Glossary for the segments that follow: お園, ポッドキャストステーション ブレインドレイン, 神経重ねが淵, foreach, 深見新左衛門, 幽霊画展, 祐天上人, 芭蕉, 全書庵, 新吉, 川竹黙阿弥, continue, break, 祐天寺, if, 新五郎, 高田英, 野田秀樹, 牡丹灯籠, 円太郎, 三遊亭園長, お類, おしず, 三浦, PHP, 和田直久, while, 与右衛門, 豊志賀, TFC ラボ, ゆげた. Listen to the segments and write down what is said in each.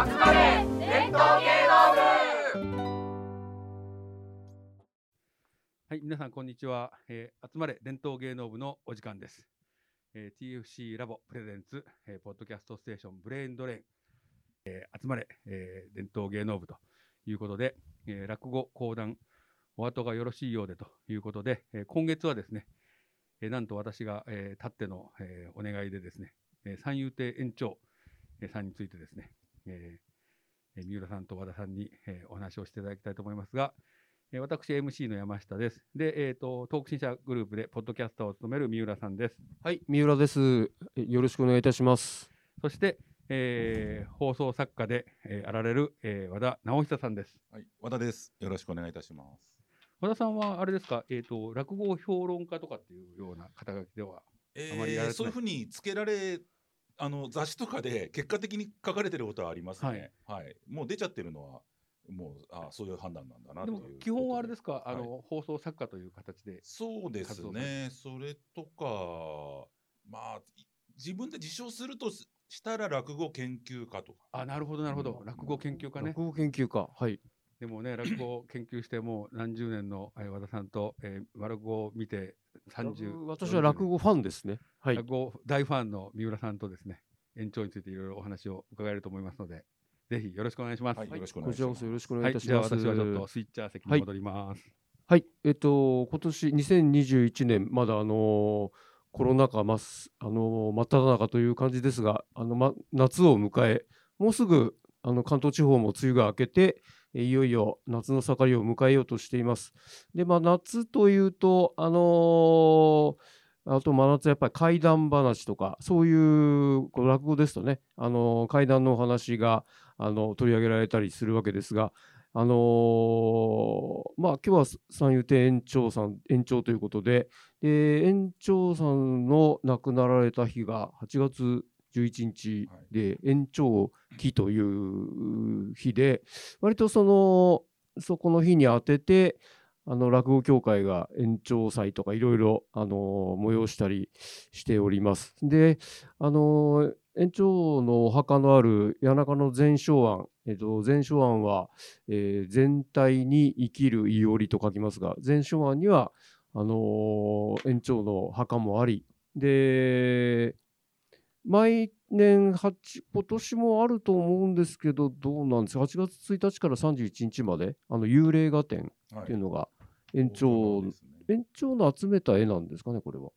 集まれ伝統芸能部。はい、皆さんこんにちは。集まれ伝統芸能部のお時間です。TFC ラボプレゼンツ、ポッドキャストステーションブレインドレイン、集まれ、伝統芸能部ということで、落語講談お後がよろしいようでということで、今月はですね、なんと私が、たっての、お願いでですね、三遊亭園長さんについてですね、三浦さんと和田さんに、お話をしていただきたいと思いますが、私 MC の山下です。で、トーク新社グループでポッドキャスターを務める三浦さんです。はい、三浦です。よろしくお願いいたします。そして、放送作家で、あられる、和田直久さんです。はい、和田です。よろしくお願いいたします。和田さんはあれですか、落語評論家とかっていうような肩書きではあまりやられてない、そういうふうにつけられ、雑誌とかで結果的に書かれてることはありますね。はいはい、もう出ちゃってるのはもうそういう判断なんだなという。でも基本はあれですか、はい、放送作家という形で。そうですね。それとか、まあ自分で自称するとしたら落語研究家とか。あ、なるほどなるほど、うん、落語研究家ね。落語研究家、はい。でもね、落語を研究してもう何十年の和田さんと、落語を見て30、私は落語ファンですね、はい、落語大ファンの三浦さんとですね、園長についていろいろお話を伺えると思いますので、ぜひよろしくお願いします。はい、よろしくお願いします。こちらこそよろしくお願いいたします。はい、じゃあ私はちょっとスイッチャー席に戻ります。はい、はい、今年2021年まだコロナ禍真っ只中という感じですが、夏を迎え、もうすぐ関東地方も梅雨が明けて、いよいよ夏の盛りを迎えようとしています。で、まあ、夏というとあと真夏はやっぱり怪談話とか、そういう落語ですとね、怪談のお話が取り上げられたりするわけですが、まあ、今日は三遊亭園長さん、園長ということで、園長さんの亡くなられた日が8月11日で、園長期という日で、割とそこの日に当てて、落語協会が園長祭とかいろいろ催したりしております。で、園長のお墓のある谷中の全書庵、全書庵は、全体に生きるいおりと書きますが、全書庵には園長の墓もありで、毎年今年もあると思うんですけど、どうなんですか、8月1日から31日まで幽霊画展っていうのが、園長、はい、園長の集めた絵なんですかね、これは。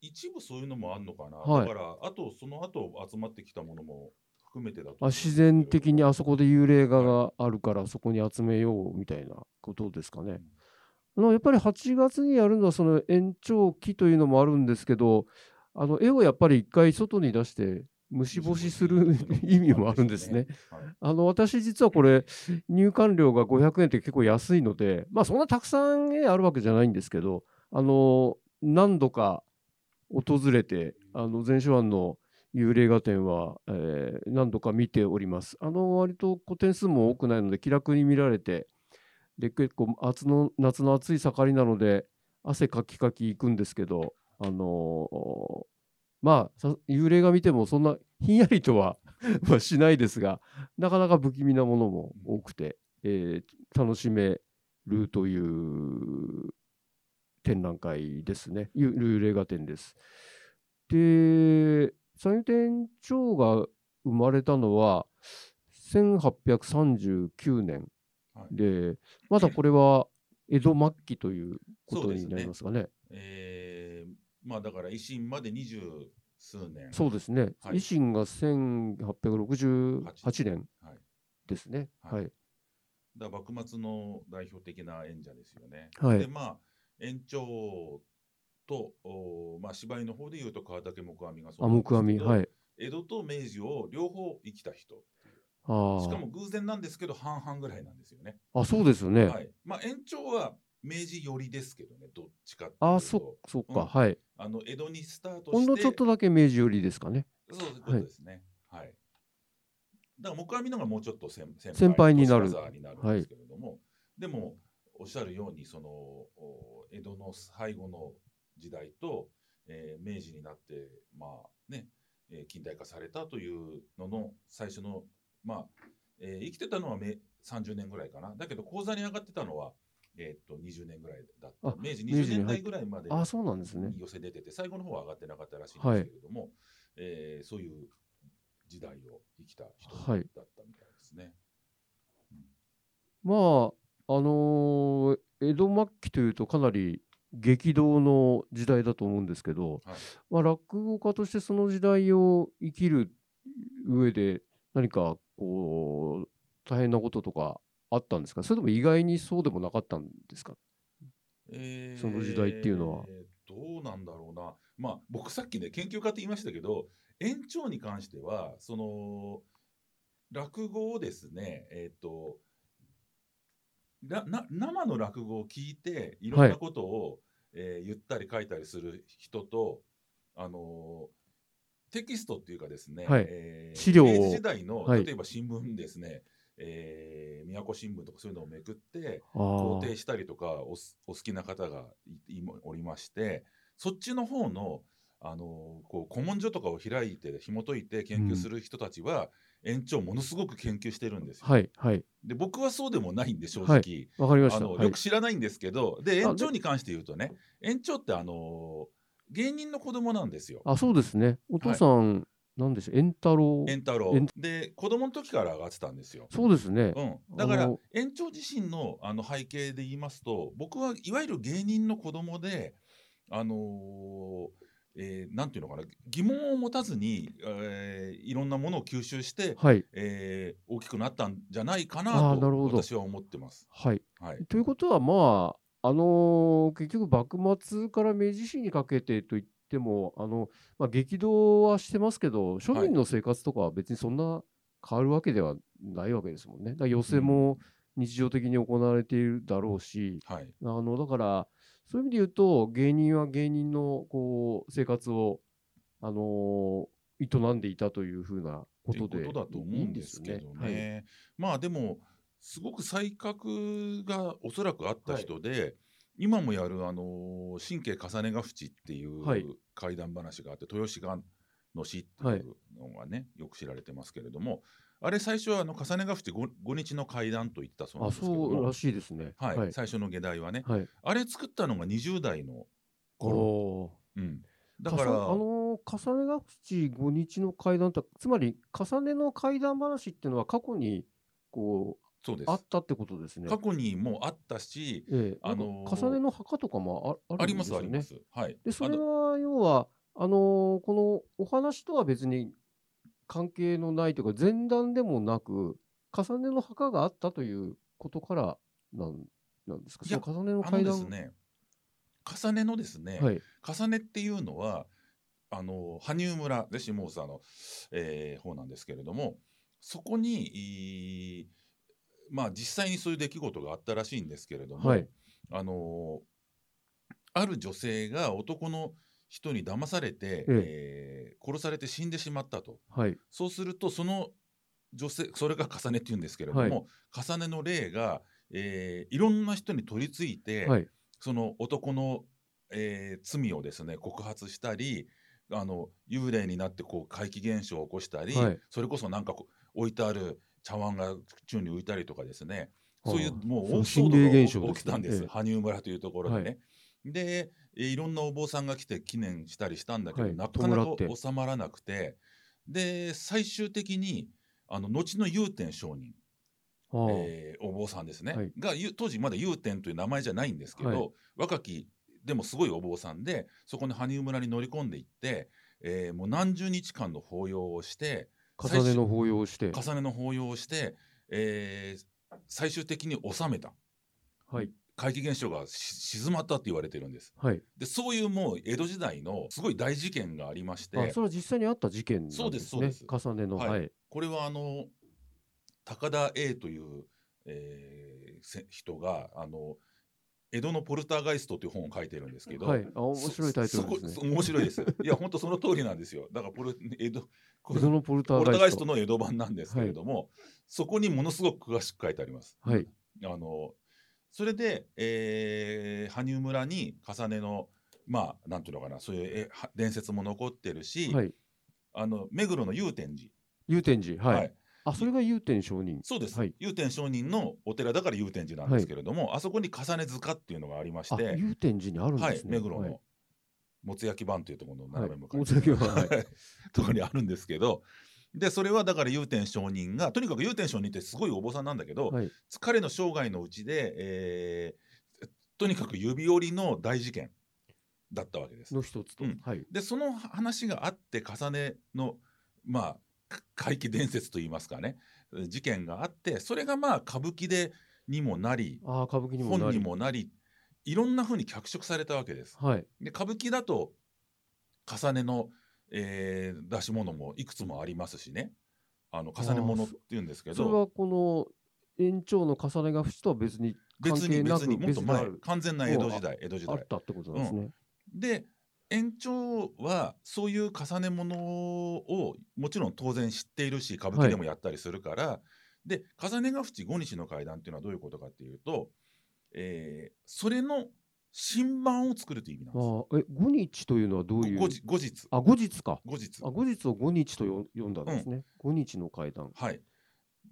一部そういうのもあるのかな、はい、だからあとその後集まってきたものも含めてだと。あ、自然的にあそこで幽霊画があるから、はい、そこに集めようみたいなことですかね。やっぱり8月にやるのはその園長期というのもあるんですけど、絵をやっぱり一回外に出して虫干しする意味もあるんですね。私実はこれ入館料が500円って結構安いので、まあそんなたくさん絵あるわけじゃないんですけど、何度か訪れて全書庵の幽霊画展は、何度か見ております。割と点数も多くないので気楽に見られて、で結構夏の暑い盛りなので汗かきかきいくんですけど、まあ幽霊画見てもそんなひんやりとはしないですが、なかなか不気味なものも多くて、楽しめるという展覧会ですね、幽霊画展です。で、三遊亭園長が生まれたのは1839年で、はい、まだこれは江戸末期ということになりますかね。まあ、だから維新まで20数年。そうですね、はい、維新が1868年ですね、はいはいはい、だから幕末の代表的な演者ですよね、はい、で、まあ園長と、まあ、芝居の方でいうと川竹黙阿弥がそうなんですけど、木阿弥、はい、江戸と明治を両方生きた人。あ、しかも偶然なんですけど半々ぐらいなんですよね。あ、そうですよね、はい、まあ、園長は明治寄りですけどね、どっちかっていうと。あ、そっか、うん、はい、江戸にスタートして、ほんのちょっとだけ明治寄りですかね。そういうことですね、はい、はい、だから木阿弥の方がもうちょっと先輩になるんですけれども、はい、でもおっしゃるようにその江戸の最後の時代と、明治になって、まあね、近代化されたというのの最初の、まあ生きてたのは30年ぐらいかな。だけど講座に上がってたのは、20年ぐらいだった。明治20年代ぐらいまで寄せ出てて、最後の方は上がってなかったらしいんですけれども、はい、そういう時代を生きた人だったみたいですね、はい。うん、まあ江戸末期というとかなり激動の時代だと思うんですけど、はい、まあ、落語家としてその時代を生きる上で何かこう大変なこととかあったんですか？それとも意外にそうでもなかったんですか？その時代っていうのはどうなんだろうな。まあ、僕さっきね研究家って言いましたけど、園長に関してはその落語をですね、生の落語を聞いていろんなことを、はい、言ったり書いたりする人と、テキストっていうかですね、はい、資料を明治時代の例えば新聞ですね、はい、宮古新聞とかそういうのをめくって肯定したりとか お好きな方がおりまして、そっちの方の、こう古文書とかを開いて紐解いて研究する人たちは、うん、園長ものすごく研究してるんですよ、はいはい、で僕はそうでもないんで正直、はい、わかりました、はい、よく知らないんですけど。で園長に関して言うとね、園長って芸人の子供なんですよ。あ、そうですね。お父さん、はい、なんでしょう、円太郎。円太郎で子供の時から上がってたんですよ。そうですね、うん、だから園長自身の、背景で言いますと、僕はいわゆる芸人の子供でなんていうのかな、疑問を持たずに、いろんなものを吸収して、はい、大きくなったんじゃないかなと私は思ってます、はいはい、ということは、まあ結局幕末から明治維新にかけてといってもまあ、激動はしてますけど、庶民の生活とかは別にそんな変わるわけではないわけですもんね。だから寄席も日常的に行われているだろうし、うん、はい、だからそういう意味で言うと芸人は芸人のこう生活を営んでいたというふうなことでいいんですよね。ということだと思うんですけどね、はい、まあでもすごく才覚がおそらくあった人で、はい、今もやる神経重ねが淵っていう怪談話があって、豊志願の詩っていうのがね、はい、よく知られてますけれども、あれ最初は重ねが淵5日の怪談といったそうなんですけども、そうらしいですね、はいはい、最初の下題はね、はい、あれ作ったのが20代の頃、うん、だから重ねが淵5日の怪談ってつまり重ねの怪談話っていうのは過去にこうそうですあったってことですね。過去にもあったし、重ねの墓とかも あるんですよね。あります、あります、はい、でそれは要はこのお話とは別に関係のないというか前段でもなく重ねの墓があったということからなんですか？いや、重ねの階段ですね、重ねのですね、はい、重ねっていうのは羽生村で下総の、方なんですけれども、そこに、まあ、実際にそういう出来事があったらしいんですけれども、はい、ある女性が男の人に騙されて、殺されて死んでしまったと、はい、そうするとその女性、それが重ねっていうんですけれども、はい、重ねの霊が、いろんな人に取り付いて、はい、その男の、罪をですね告発したり、幽霊になってこう怪奇現象を起こしたり、はい、それこそなんか置いてある茶碗が宙に浮いたりとかですね、そういうもう大騒動が起きたんです、羽生村というところでね、はい、でいろんなお坊さんが来て記念したりしたんだけど、はい、なかなか収まらなくて、で最終的に後の祐天上人、お坊さんですね、はい、が当時まだ祐天という名前じゃないんですけど、はい、若きでもすごいお坊さんで、そこの羽生村に乗り込んでいって、もう何十日間の法要をして、重ねの法要をして最終的に収めた、はい、怪奇現象が静まったって言われてるんです、はい、でそういうもう江戸時代のすごい大事件がありまして、あ、それは実際にあった事件なんですね。そうですそうです、重ねの、はいはい、これは高田英という、人が江戸のポルターガイストという本を書いてるんですけど、はい、あ、面白いタイトルですね。面白いです。いや本当その通りなんですよ。だから江戸のポルターガイストの江戸版なんですけれども、はい、そこにものすごく詳しく書いてあります、はい、それで、羽生村に重ねの、まあ、なんていうのかな、そういう伝説も残ってるし、はい、目黒の祐天寺、はい、はい、あ、それが祐天上人、そうです、はい、祐天上人のお寺だから祐天寺なんですけれども、はい、あそこに重ね塚っていうのがありまして、祐天寺にあるんですね、はい、目黒の、はい、もつ焼き版というところの斜め向かい、はいはい、ところにあるんですけど、でそれはだから祐天上人が、とにかく祐天上人ってすごいお坊さんなんだけど、はい、彼の生涯のうちで、とにかく指折りの大事件だったわけですの一つと、うん、はい、でその話があって重ねの、まあ怪奇伝説といいますかね、事件があって、それがまあ歌舞伎でにもなり、歌舞伎にもなり本にもなり、いろんな風に脚色されたわけです、はい、で歌舞伎だと重ねの、出し物もいくつもありますしね、重ね物っていうんですけど、それはこの延長の重ねが縁とは別に関係なく、別にもっと前、完全な江戸時代あったってことなんですね、うん、で延長はそういう重ね物をもちろん当然知っているし、歌舞伎でもやったりするから、はい、で重ねが淵5日の怪談っていうのはどういうことかっていうと、それの新版を作るという意味なんです。5日というのはどういう後日、後日を5日と呼んだんですね、うん、5日の怪談、はい、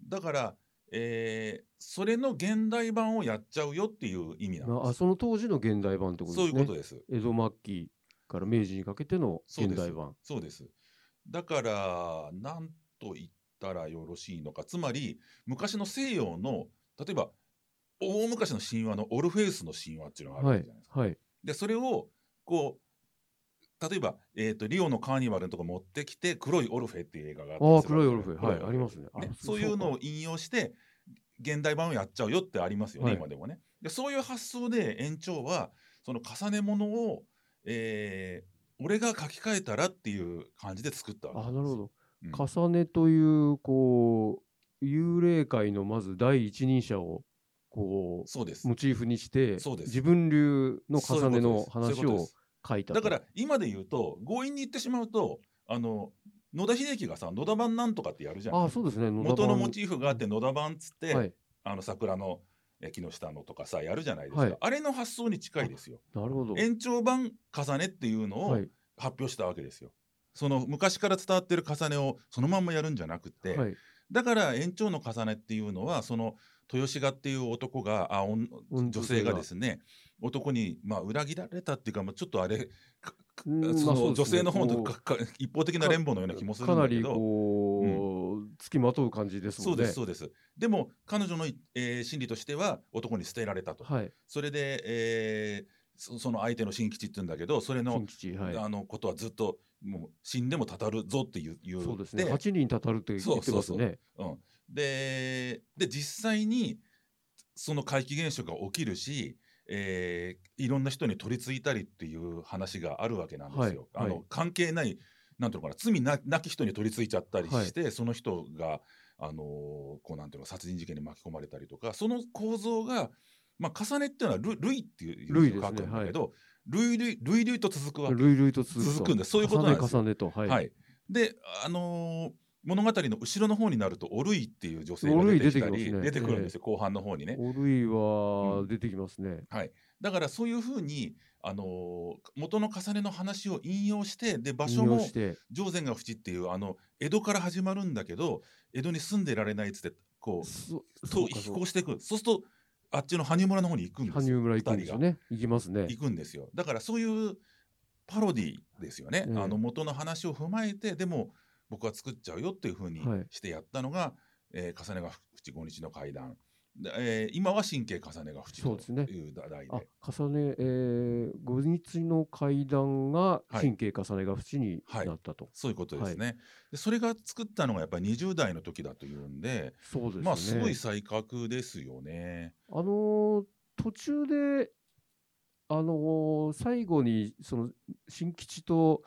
だから、それの現代版をやっちゃうよっていう意味なんです。その当時の現代版ってことですね。そういうことです。江戸末期から明治にかけての現代版。そうです、そうです。だから何と言ったらよろしいのか、つまり昔の西洋の、例えば大昔の神話のオルフェウスの神話っていうのがあるじゃないですか、はいはい、でそれをこう例えば、リオのカーニバルのとこ持ってきて、黒いオルフェっていう映画があったりする。黒いオルフェ、はい、ありますね。そういうのを引用して現代版をやっちゃうよってありますよね、はい、今でもね。でそういう発想で延長はその重ね物を俺が書き換えたらっていう感じで作ったわけです。なるほど、うん、重ねというこう幽霊界のまず第一人者をこうモチーフにして、自分流の重ねの話を書いた。だから今で言うと強引に言ってしまうと、野田秀樹がさ、野田版なんとかってやるじゃん。そうですね、元のモチーフがあって野田版っつって、はい、桜の木下のとかさやるじゃないですか、はい、あれの発想に近いですよ。なるほど。延長版重ねっていうのを発表したわけですよ、はい、その昔から伝わってる重ねをそのまんまやるんじゃなくて、はい、だから延長の重ねっていうのは、その豊志賀っていう男が女性がですね、男に、まあ、裏切られたっていうか、まあ、ちょっとあれその女性の方の一方的な連邦のような気もするんだけど、かなりこう、うん、つきまとう感じですもんね。そうです、そうです。でも彼女の、心理としては男に捨てられたと、はい、それで、その相手の新吉って言うんだけど、それの、はい、ことはずっともう死んでもたたるぞって言う。そうですね、8人たたるって言ってますね。そう、うん、で実際にその怪奇現象が起きるし、いろんな人に取り付いたりっていう話があるわけなんですよ、はいはい、関係ないなんていうのかな、罪なき人に取り付いちゃったりして、はい、その人が、こうなんていうの、殺人事件に巻き込まれたりとか、その構造が、まあ、重ねっていうのは類っていう書くんだけど、類々と続くわけ。類々と続くんだ。そういうことなんですよ。重ねと、はいはい、で物語の後ろの方になると、おるいっていう女性が出てきたり、出てくるんですよ、後半の方にね。おるいは出てきますね、うん、はい。だからそういうふうに、元の重ねの話を引用して、で場所も定禅が淵っていう、江戸から始まるんだけど、江戸に住んでられないっつってこうと飛行していく。そうするとあっちの羽生村の方に行くんですよ。羽生村行くんですよね。行きますね。行くんですよ。だからそういうパロディですよね、元の話を踏まえて、でも僕は作っちゃうよっていう風にしてやったのが、はい、重ねが淵5日の怪談、今は神経重ねが淵という題 で、重ね、5日の怪談が神経重ねが淵になったと、はいはい、そういうことですね、はい、でそれが作ったのがやっぱり20代の時だというん そうですね、まあすごい才覚ですよね。途中で最後にその新吉と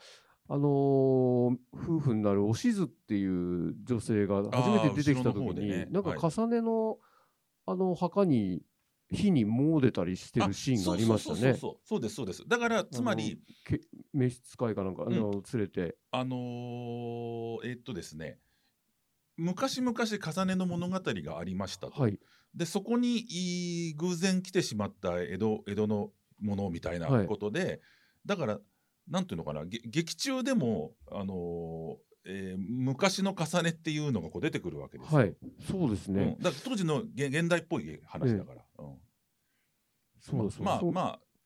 夫婦になるおしずっていう女性が初めて出てきた時に、ね、なんか重ねの、はい、墓に火に詣でたりしてるシーンがありましたね。そうです、そうです。だからつまり召使いかなんか、連れてですね、昔々重ねの物語がありましたと、はい、でそこに偶然来てしまった江戸のものみたいなことで、はい、だからなんていうのかな、劇中でも、昔の重ねっていうのがこう出てくるわけですよ。はい、そうですね。うん、だから当時の現代っぽい話だから。そうです。まあ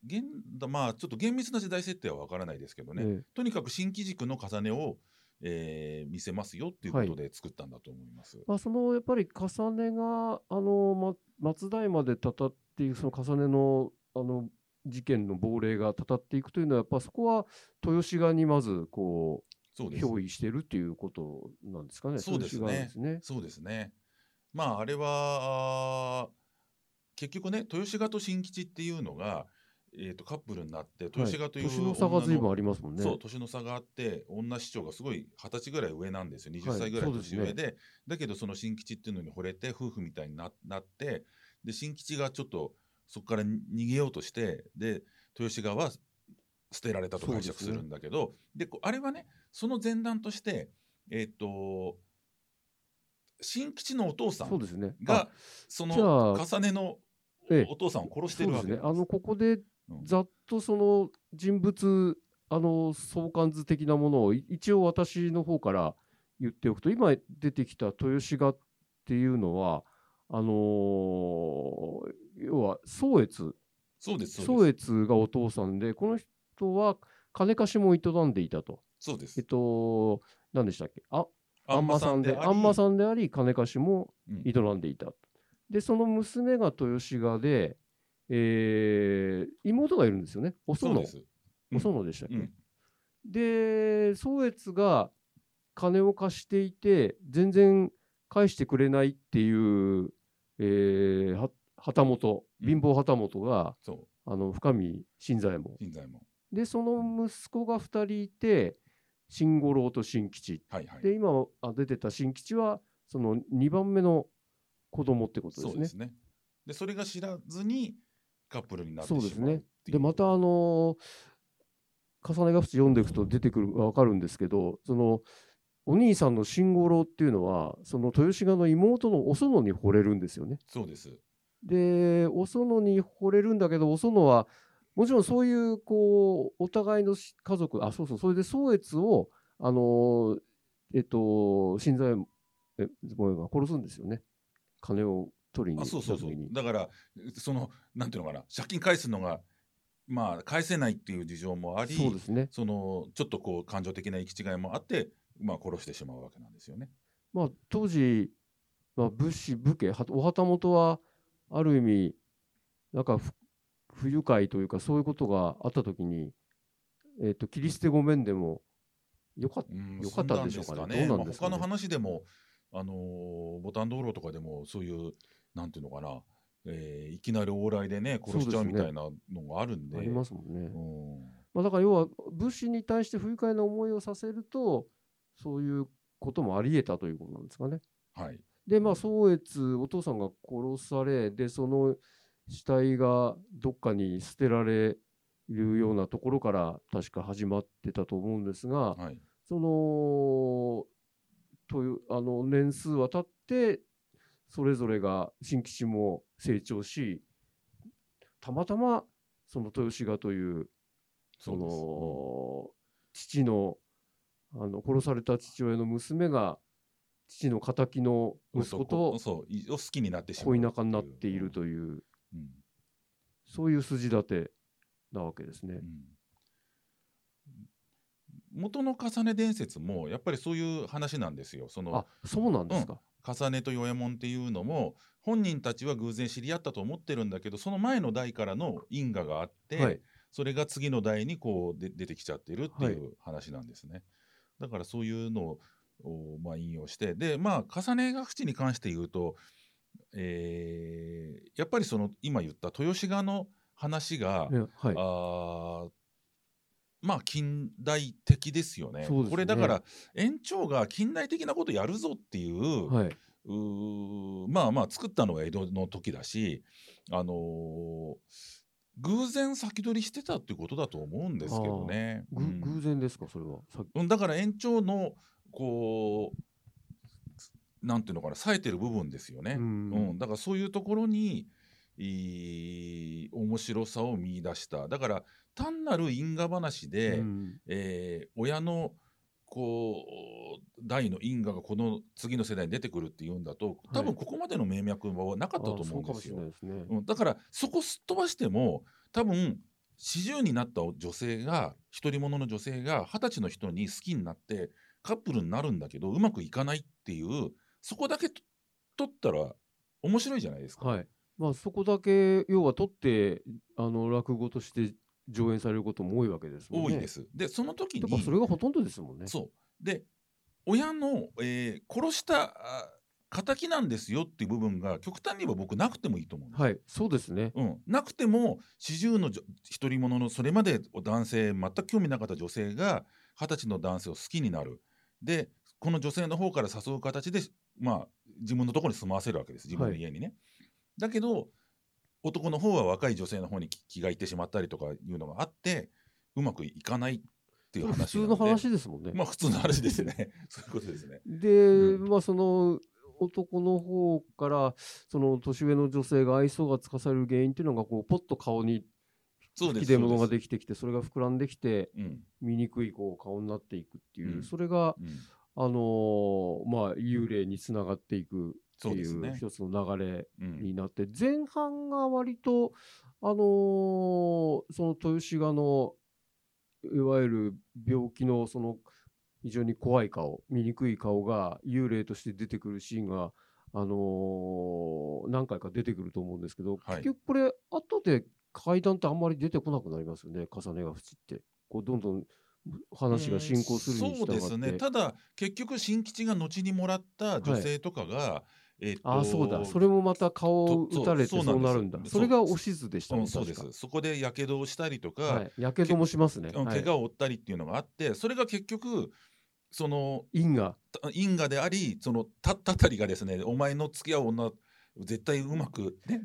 ちょっと厳密な時代設定はわからないですけどね。とにかく新機軸の重ねを、見せますよっていうことで作ったんだと思います。はい、まあ、そのやっぱり重ねが松代までたたっていうその重ねの事件の亡霊がたたっていくというのはやっぱそこは豊志賀にまずこう。憑依しているということなんですかね。そうですね。そうですね。まああれは結局ね、豊志賀と新吉っていうのが、カップルになって豊志賀という、はい、年の差が随分ありますもんね。そう、年の差があって女市長がすごい20歳ぐらい上なんですよ。20歳ぐらい年上で、はい、だけどその新吉っていうのに惚れて夫婦みたいになってで新吉がちょっとそこから逃げようとしてで豊志賀は捨てられたと解釈するんだけど、で、あれはねその前段として、新吉のお父さんが ね、その重ねのお父さんを殺してるわけです。ね、ここでざっとその人物、うん、相関図的なものを一応私の方から言っておくと、今出てきた豊志賀っていうのは要は宗悦、宗悦がお父さんでこの人は金貸しも営んでいたと。そうです。何でしたっけ、あんまさんであり金貸しも営んでいた、うん、でその娘が豊志賀で、妹がいるんですよね。お園、お園でしたっけ、うん、で宗悦が金を貸していて全然返してくれないっていう、旗本、貧乏旗本が、うん、深見新左衛門でその息子が2人いて新五郎と新吉、はいはい、で今出てた新吉はその2番目の子供ってことですね。そうですね。でそれが知らずにカップルになってしまう。そうですね。でまた重ねが淵読んでいくと出てくる分かるんですけど、そのお兄さんの新五郎っていうのはその豊志賀の妹のお園に惚れるんですよね。そうです。でお園に惚れるんだけど、お園はもちろんそういうこうお互いの家族、あ、そうそう、それで宗悦を新左衛門が殺すんですよね。金を取りに。あ、そうそうそう。だからそのなんていうのかな、借金返すのがまあ返せないっていう事情もあり、そうですね。そのちょっとこう感情的な行き違いもあって、まあ殺してしまうわけなんですよね。まあ当時、まあ、武家お旗本はある意味なんか不愉快というかそういうことがあったときに、切り捨て御免でもよかったんでしょうかね。どうなんですかね。まあ、他の話でも、牡丹灯籠とかでもそういうなんていうのかな、いきなり往来でね殺しちゃうみたいなのがあるんで、ありますもんね。うん、まあ、だから要は武士に対して不愉快な思いをさせるとそういうこともありえたということなんですかね。はい。でまあ宗悦お父さんが殺されでその死体がどっかに捨てられるようなところから確か始まってたと思うんですが、はい、そのという年数は経ってそれぞれが新吉も成長し、たまたまその豊志賀というその父の殺された父親の娘が父の敵の息子と好きになってしまう、恋仲になっているという。うん、そういう筋立てなわけですね。うん、元の重ね伝説もやっぱりそういう話なんですよ。あ、そうなんですか。うん、重ねと与右衛門っていうのも本人たちは偶然知り合ったと思ってるんだけど、その前の代からの因果があって、はい、それが次の代にこう出てきちゃってるっていう話なんですね。はい、だからそういうのを、まあ、引用してで、まあ、重ねが淵に関して言うとやっぱりその今言った豊志賀の話が、はい、まあ近代的ですよ ね。 そうですね。これだから園長が近代的なことやるぞっていう、はい、まあまあ作ったのは江戸の時だし、偶然先取りしてたっていうことだと思うんですけどね。うん、偶然ですかそれは。だから園長のこうなんていうのかな、冴えてる部分ですよね。うん、だからそういうところに面白さを見出した。だから単なる因果話で、親のこう大の因果がこの次の世代に出てくるっていうんだと、多分ここまでの明脈はなかったと思うんですよ、はい、そうかもしれないですね、うん、だからそこすっ飛ばしても多分40になった女性が一人者の女性が20歳の人に好きになってカップルになるんだけどうまくいかないっていう、そこだけ取ったら面白いじゃないですか、はい、まあ、そこだけ要は取って落語として上演されることも多いわけですもんね。多いです。でその時にとかそれがほとんどですもんね。そうで親の、殺した仇なんですよっていう部分が極端に言えば僕なくてもいいと思うんです。はい、そうですね、うん、なくても40の一人者のそれまで男性全く興味なかった女性が20歳の男性を好きになる。でこの女性の方から誘う形で、まあ、自分のところに住まわせるわけです、自分の家にね、はい、だけど男の方は若い女性の方に気がいってしまったりとかいうのがあってうまくいかないっていう話なので、普通の話ですもんね。まあ普通の話ですねそういうことですね。で、うん、まあその男の方からその年上の女性が愛想がつかされる原因っていうのがこうポッと顔に引き出物ができてきて、それが膨らんできて、うん、醜いこう顔になっていくっていう、うん、それが、うん、まあ幽霊につながっていくっていう一つの流れになって、ね、うん、前半が割とその豊志賀のいわゆる病気のその非常に怖い顔醜い顔が幽霊として出てくるシーンが何回か出てくると思うんですけど、はい、結局これ後で階段ってあんまり出てこなくなりますよね。重ねが縁ってこうどんどん話が進行するに従って、そうですね。ただ結局新吉が後にもらった女性とかが、はい、あ、そうだ、それもまた顔を打たれてそうなるんだ。 それがおしずでしたね。そうです。そこでやけどをしたりとか、やけどもしますね、怪我を負ったりっていうのがあって、はい、それが結局その因果であり、そのたったたりがですね、お前の付き合う女絶対うまく、ね、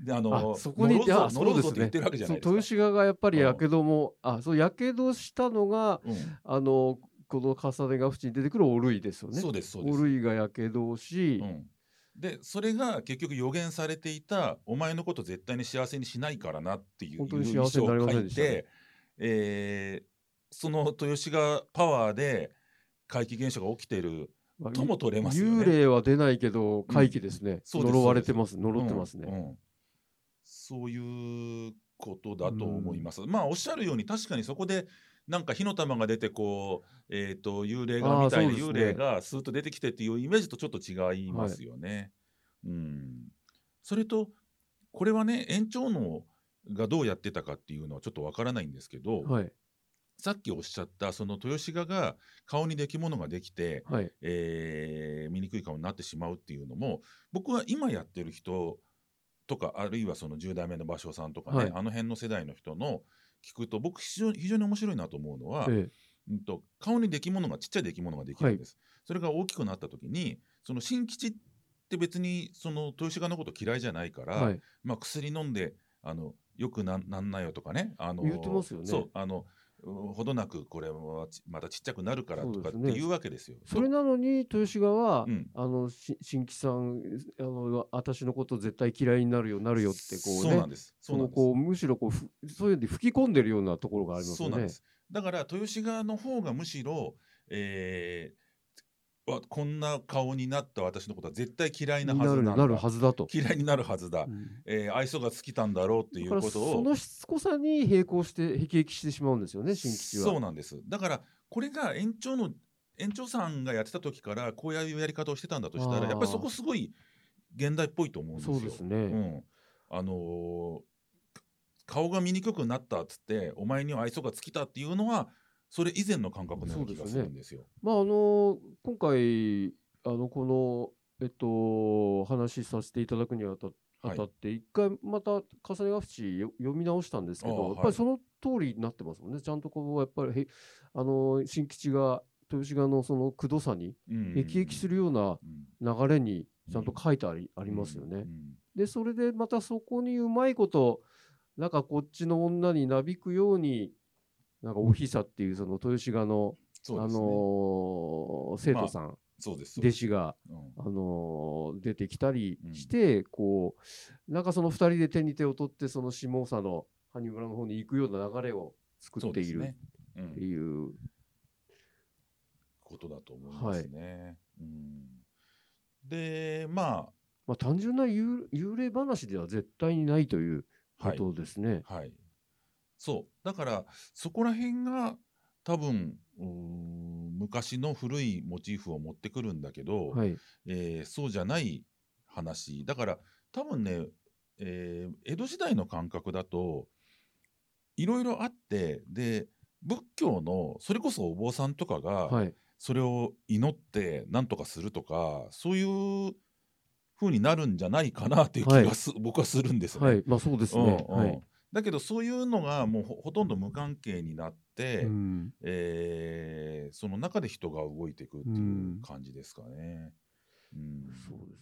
そこに乗ろうぞって言ってるわけじゃないですか。そう、豊志賀がやっぱりやけども、やけどしたのが、うん、この重ねが縁に出てくるお類ですよね。そうです、そうです。お類がやけどをし、うん、でそれが結局予言されていたお前のこと絶対に幸せにしないからなっていう本当に幸せになりませんでしたね。その豊志賀パワーで怪奇現象が起きているとも取れますよね。幽霊は出ないけど怪奇ですね、うん、そうです、呪われてます、呪ってますね、うんうん、そういうことだと思います、うん、まあおっしゃるように確かにそこでなんか火の玉が出てこう、幽霊画みたいで幽霊がスーッと出てきてっていうイメージとちょっと違いますよね、はい、うん。それとこれはね、園長のがどうやってたかっていうのはちょっとわからないんですけど、はい、さっきおっしゃったその豊志賀が顔に出来物ができて、はい、醜い顔になってしまうっていうのも、僕は今やってる人とか、あるいはその10代目の芭蕉さんとかね、はい、あの辺の世代の人の聞くと僕非常に面白いなと思うのは、ええ、顔に出来物がちっちゃい出来物ができるんです、はい、それが大きくなった時にその新吉って別にその豊志賀のこと嫌いじゃないから、はい、まあ、薬飲んでよく なんないよとかね、言ってますよね。そうほどなくこれはまたちっちゃくなるからとかっていうわけですよ。 それなのに豊志賀は、うん、新吉さん私のこと絶対嫌いになるよなるよってこうね、そうなんです、むしろこうそういうのに吹き込んでるようなところがありますよね。そうなんです。だから豊志賀の方がむしろ、こんな顔になった私のことは絶対嫌いなはずなんだ、なるはずだと、嫌いになるはずだ、うん、愛想が尽きたんだろうっていうことを、そのしつこさに並行して辟易してしまうんですよね、新吉は。そうなんです。だからこれが園長さんがやってた時からこういうやり方をしてたんだとしたら、やっぱりそこすごい現代っぽいと思うんですよ。そうですね、うん、顔が醜くなったっつってお前には愛想が尽きたっていうのはそれ以前の感覚のような気がするんですよ。そうですね、まあ今回この、話させていただくにあたって一回また重ねが淵読み直したんですけど、はい、やっぱりその通りになってますもんね。ちゃんとこうやっぱり新吉が豊志賀のそのくどさに辟易するような流れにちゃんと書いてありますよね。でそれでまたそこにうまいことなんかこっちの女になびくようになんかおひさっていうその豊志賀の、ね、生徒さん、まあ、そうです弟子が、うん、出てきたりして、うん、こうなんかその2人で手に手を取ってその下総の埴村の方に行くような流れを作っているっていう、うん、ことだと思いますね、はい、うん、で、まあ単純な幽霊話では絶対にないということですね、はいはい、そうだからそこら辺が多分昔の古いモチーフを持ってくるんだけど、はい、そうじゃない話だから多分ね、江戸時代の感覚だといろいろあって、で仏教のそれこそお坊さんとかがそれを祈って何とかするとか、はい、そういう風になるんじゃないかなっていう気が、はい、僕はするんですね、はい、まあそうですね、うんうん、はい、だけどそういうのがもうほとんど無関係になって、うん、その中で人が動いていくっていう感じですかね、うん、うん、そうですね。